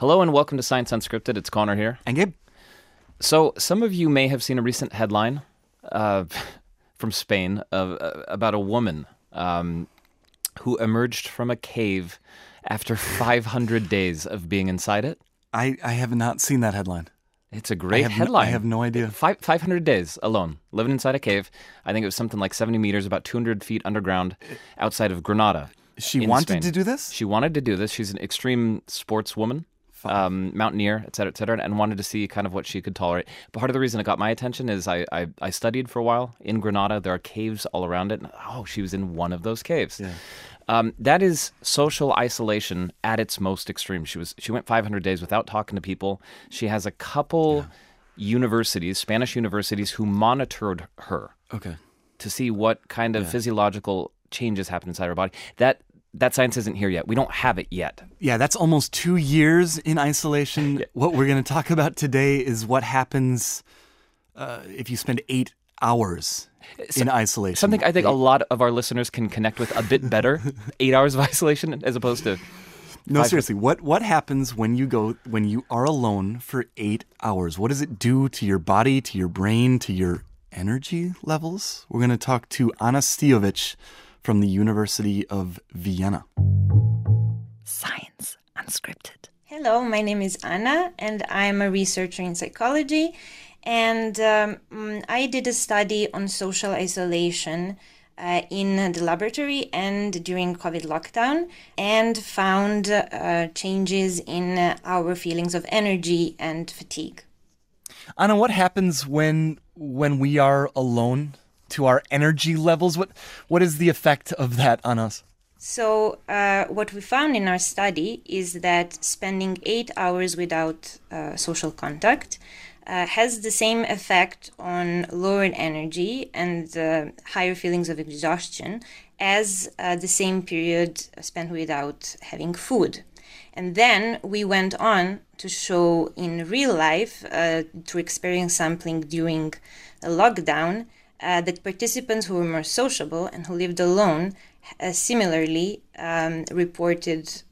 Hello and welcome to Science Unscripted. It's Connor here. And Gabe. So some of you may have seen a recent headline from Spain about a woman who emerged from a cave after 500 days of being inside it. I have not seen that headline. It's a great headline. I have no idea. 500 days alone, living inside a cave. I think it was something like 70 meters, about 200 feet underground outside of Granada. She wanted Spain. To do this? She wanted to do this. She's an extreme sportswoman. Mountaineer, et cetera, and wanted to see kind of what she could tolerate. But part of the reason it got my attention is I studied for a while in Granada. There are caves all around it. And, she was in one of those caves. Yeah. That is social isolation at its most extreme. She went 500 days without talking to people. She has a couple universities, Spanish universities, who monitored her to see what kind of physiological changes happen inside her body. That science isn't here yet. We don't have it yet. Yeah, that's almost 2 years in isolation. Yeah. What we're going to talk about today is what happens if you spend 8 hours in isolation. Something I think a lot of our listeners can connect with a bit better, 8 hours of isolation as opposed to... No, seriously, what happens when you are alone for 8 hours? What does it do to your body, to your brain, to your energy levels? We're going to talk to Anna Stijović from the University of Vienna. Science Unscripted. Hello, my name is Anna, and I'm a researcher in psychology. And I did a study on social isolation in the laboratory and during COVID lockdown, and found changes in our feelings of energy and fatigue. Anna, what happens when we are alone? To our energy levels? What is the effect of that on us? So what we found in our study is that spending 8 hours without social contact has the same effect on lowered energy and higher feelings of exhaustion as the same period spent without having food. And then we went on to show in real life, through experience sampling during a lockdown, that participants who were more sociable and who lived alone similarly reported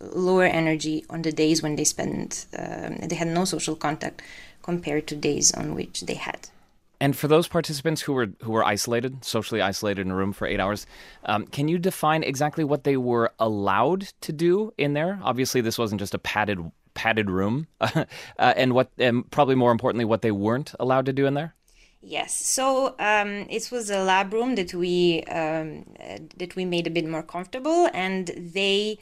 lower energy on the days when they had no social contact compared to days on which they had. And for those participants who were isolated, socially isolated in a room for 8 hours, can you define exactly what they were allowed to do in there? Obviously, this wasn't just a padded room, and probably more importantly, what they weren't allowed to do in there? Yes, so it was a lab room that we made a bit more comfortable, and they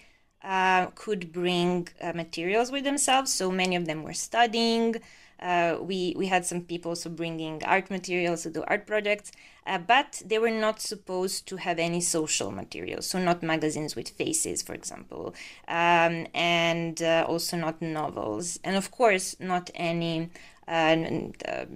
could bring materials with themselves. So many of them were studying. We had some people also bringing art materials to do art projects, but they were not supposed to have any social materials, so not magazines with faces, for example, and also not novels, and of course not any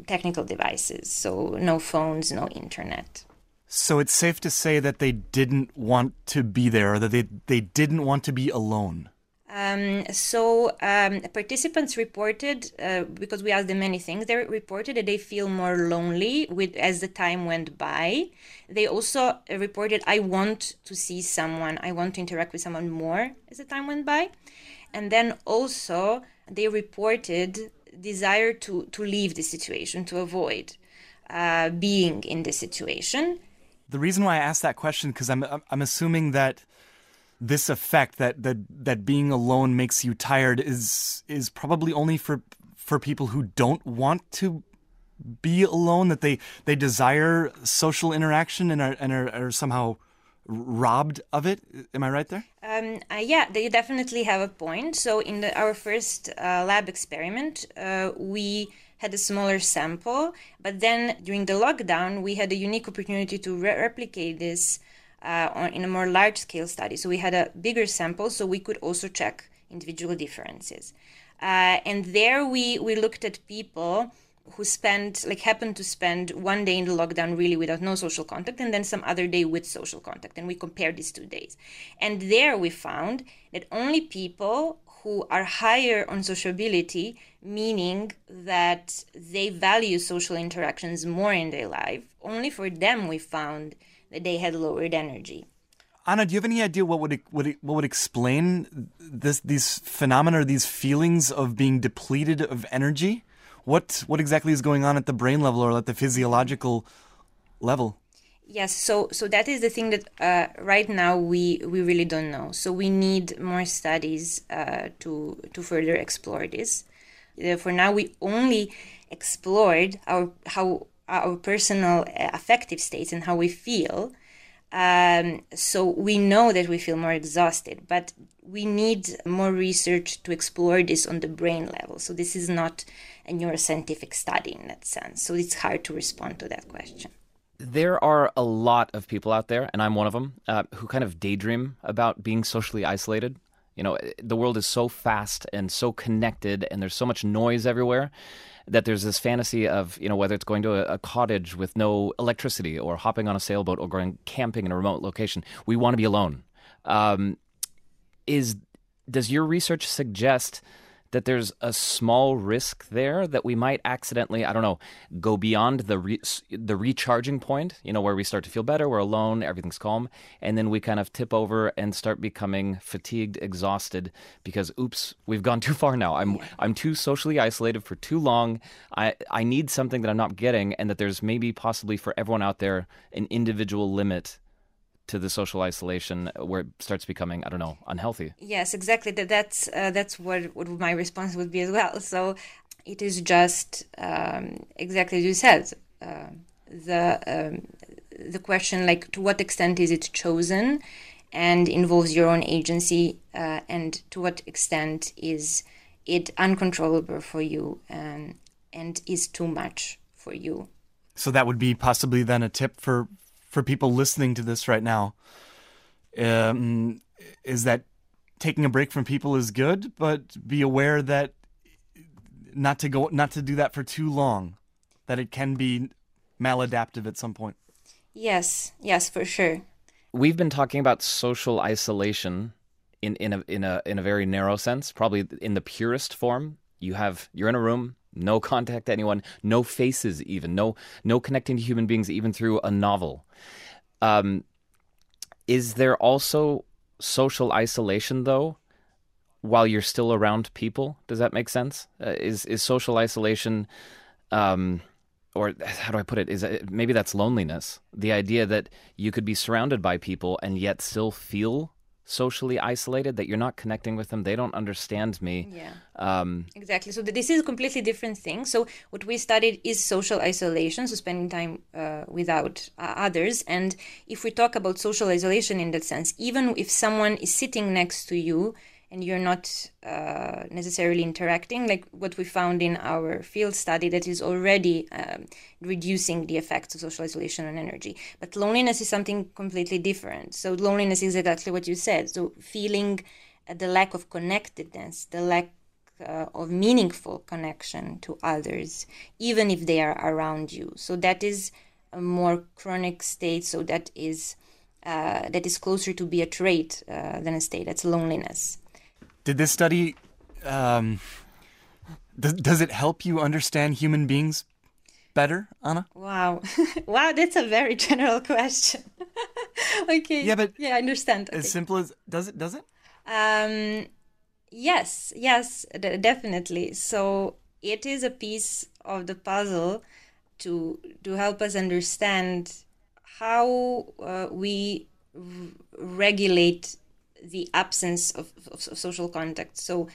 technical devices, so no phones, no internet. So it's safe to say that they didn't want to be there, or that they didn't want to be alone. Participants reported, because we asked them many things, they reported that they feel more lonely as the time went by. They also reported, I want to see someone, I want to interact with someone more as the time went by. And then also they reported desire to leave the situation, to avoid being in this situation. The reason why I asked that question, because I'm assuming that this effect that being alone makes you tired is probably only for people who don't want to be alone, that they desire social interaction and are somehow robbed of it. Am I right there? They definitely have a point. So in our first lab experiment, we had a smaller sample, but then during the lockdown, we had a unique opportunity to replicate this in a more large-scale study. So we had a bigger sample, so we could also check individual differences. And there we looked at people who happened to spend one day in the lockdown really without no social contact, and then some other day with social contact. And we compared these 2 days. And there we found that only people who are higher on sociability, meaning that they value social interactions more in their life, only for them we found that they had lowered energy. Anna, do you have any idea what would explain these phenomena or these feelings of being depleted of energy? What exactly is going on at the brain level or at the physiological level? Yes, so that is the thing that right now we really don't know. So we need more studies to further explore this. For now, we only explored how our personal affective states and how we feel. So we know that we feel more exhausted, but we need more research to explore this on the brain level. So this is not a neuroscientific study in that sense. So it's hard to respond to that question. There are a lot of people out there, and I'm one of them, who kind of daydream about being socially isolated. You know, the world is so fast and so connected, and there's so much noise everywhere that there's this fantasy of, you know, whether it's going to a cottage with no electricity or hopping on a sailboat or going camping in a remote location. We want to be alone. Does your research suggest that there's a small risk there that we might accidentally, I don't know, go beyond the recharging point, you know, where we start to feel better, we're alone, everything's calm, and then we kind of tip over and start becoming fatigued, exhausted, because, oops, we've gone too far now. I'm too socially isolated for too long. I need something that I'm not getting, and that there's maybe possibly for everyone out there an individual limit to the social isolation where it starts becoming, I don't know, unhealthy. Yes, exactly. That's what my response would be as well. So it is just exactly as you said, the question, like, to what extent is it chosen and involves your own agency, and to what extent is it uncontrollable for you and is too much for you. So that would be possibly then a tip for people listening to this right now, is that taking a break from people is good, but be aware that not to do that for too long, that it can be maladaptive at some point. Yes, for sure. We've been talking about social isolation in a very narrow sense, probably in the purest form. You're in a room. No contact to anyone, no faces even, no connecting to human beings even through a novel. Is there also social isolation, though, while you're still around people? Does that make sense? Is social isolation, or how do I put it? Maybe that's loneliness, the idea that you could be surrounded by people and yet still feel socially isolated, that you're not connecting with them, they don't understand me. Yeah, exactly. So this is a completely different thing. So what we studied is social isolation, so spending time without others. And if we talk about social isolation in that sense, even if someone is sitting next to you and you're not necessarily interacting, like what we found in our field study, that is already reducing the effects of social isolation on energy. But loneliness is something completely different. So loneliness is exactly what you said. So feeling the lack of connectedness, the lack of meaningful connection to others, even if they are around you. So that is a more chronic state. So that is closer to be a trait than a state. That's loneliness. Did this study, does it help you understand human beings better, Anna? Wow, that's a very general question. Okay. Yeah, but I understand. As simple as, does it? Yes, definitely. So it is a piece of the puzzle to help us understand how we regulate the absence of social contact. So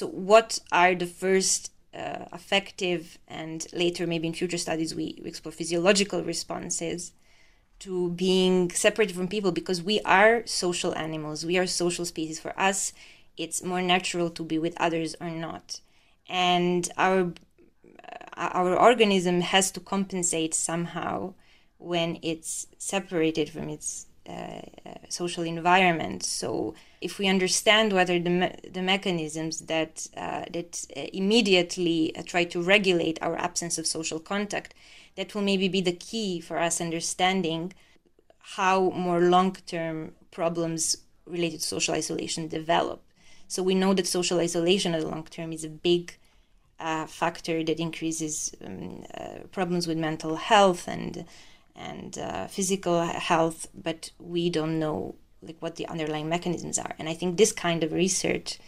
what are the first affective, and later maybe in future studies we explore physiological responses to being separated from people, because we are social animals, we are social species. For us, it's more natural to be with others or not, and our organism has to compensate somehow when it's separated from its social environment. So if we understand what are the mechanisms that immediately try to regulate our absence of social contact, that will maybe be the key for us understanding how more long-term problems related to social isolation develop. So we know that social isolation in the long term is a big factor that increases problems with mental health and physical health, but we don't know like what the underlying mechanisms are. And I think this kind of research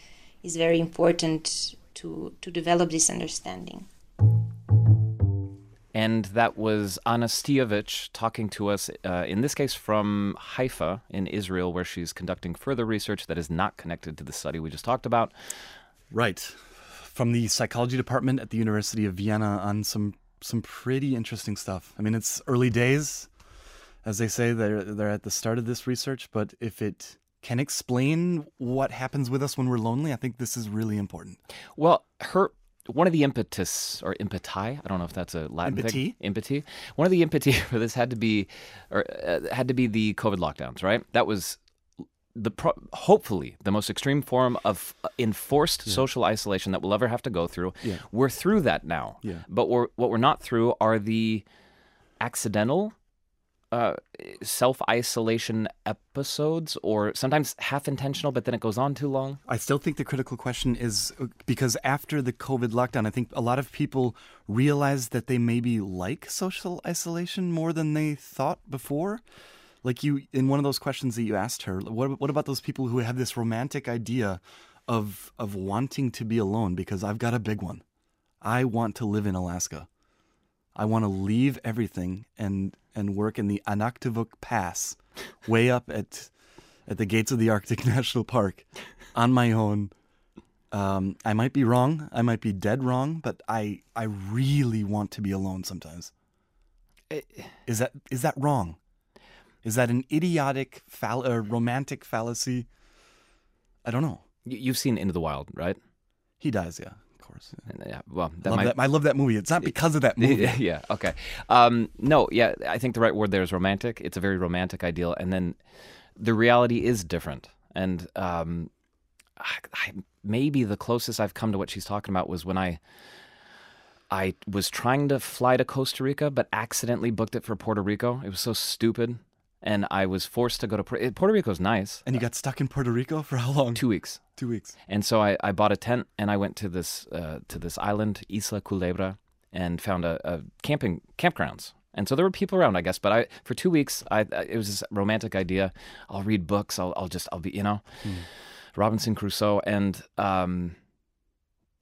is very important to develop this understanding. And that was Anna Stijović talking to us, in this case from Haifa in Israel, where she's conducting further research that is not connected to the study we just talked about. Right. From the psychology department at the University of Vienna on some pretty interesting stuff. I mean, it's early days. As they say, they're at the start of this research, but if it can explain what happens with us when we're lonely, I think this is really important. Well, one of the impetus, or impeti, I don't know if that's a Latin thing. Impeti. One of the impeti for this had to be the COVID lockdowns, right? That was hopefully the most extreme form of enforced social isolation that we'll ever have to go through. Yeah. We're through that now. Yeah. But what we're not through are the accidental self-isolation episodes, or sometimes half-intentional, but then it goes on too long. I still think the critical question is, because after the COVID lockdown, I think a lot of people realized that they maybe like social isolation more than they thought before. Like you, in one of those questions that you asked her, what about those people who have this romantic idea of wanting to be alone? Because I've got a big one. I want to live in Alaska. I want to leave everything and work in the Anaktuvuk Pass, way up at the gates of the Arctic National Park, on my own. I might be wrong. I might be dead wrong. But I really want to be alone sometimes. Is that wrong? Is that an idiotic, romantic fallacy? I don't know. You've seen Into the Wild, right? He dies, yeah. Course. Yeah, well, I love that movie. It's not because of that movie. Yeah, okay. I think the right word there is romantic. It's a very romantic ideal. And then the reality is different. And maybe the closest I've come to what she's talking about was when I was trying to fly to Costa Rica, but accidentally booked it for Puerto Rico. It was so stupid. And I was forced to go to Puerto Rico's nice. And you got stuck in Puerto Rico for how long? 2 weeks. 2 weeks. And so I bought a tent and I went to this island, Isla Culebra, and found a campgrounds. And so there were people around, I guess. But for 2 weeks, it was this romantic idea. I'll read books. I'll be, Robinson Crusoe. And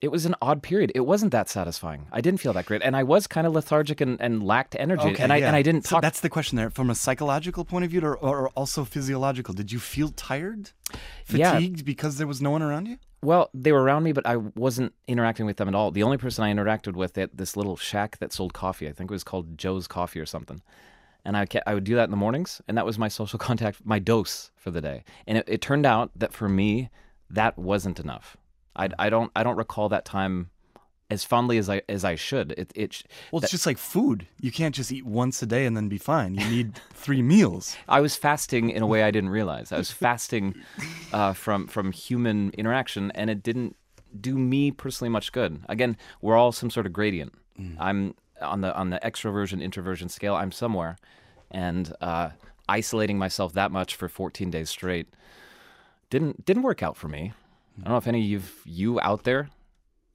it was an odd period. It wasn't that satisfying. I didn't feel that great. And I was kind of lethargic and lacked energy. Okay, and I didn't talk. So that's the question there. From a psychological point of view or also physiological, did you feel tired, fatigued because there was no one around you? Well, they were around me, but I wasn't interacting with them at all. The only person I interacted with at this little shack that sold coffee, I think it was called Joe's Coffee or something. And I would do that in the mornings. And that was my social contact, my dose for the day. And it turned out that for me, that wasn't enough. I don't recall that time as fondly as I should. It's just like food. You can't just eat once a day and then be fine. You need 3 meals. I was fasting in a way I didn't realize. I was fasting from human interaction, and it didn't do me personally much good. Again, we're all some sort of gradient. I'm on the extroversion introversion scale. I'm somewhere, and isolating myself that much for 14 days straight didn't work out for me. I don't know if any of you out there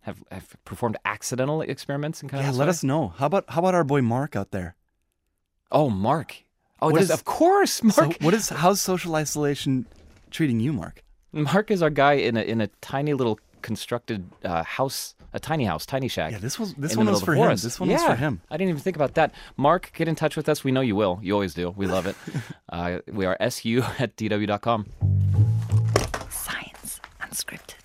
have performed accidental experiments in kind of this way. Let us know. How about our boy Mark out there? Oh, Mark. Oh, of course, Mark. So how's social isolation treating you, Mark? Mark is our guy in a tiny little constructed house, a tiny house, tiny shack. Yeah, this one was for him. This one was for him. I didn't even think about that. Mark, get in touch with us. We know you will. You always do. We love it. We are su@dw.com. Scripted.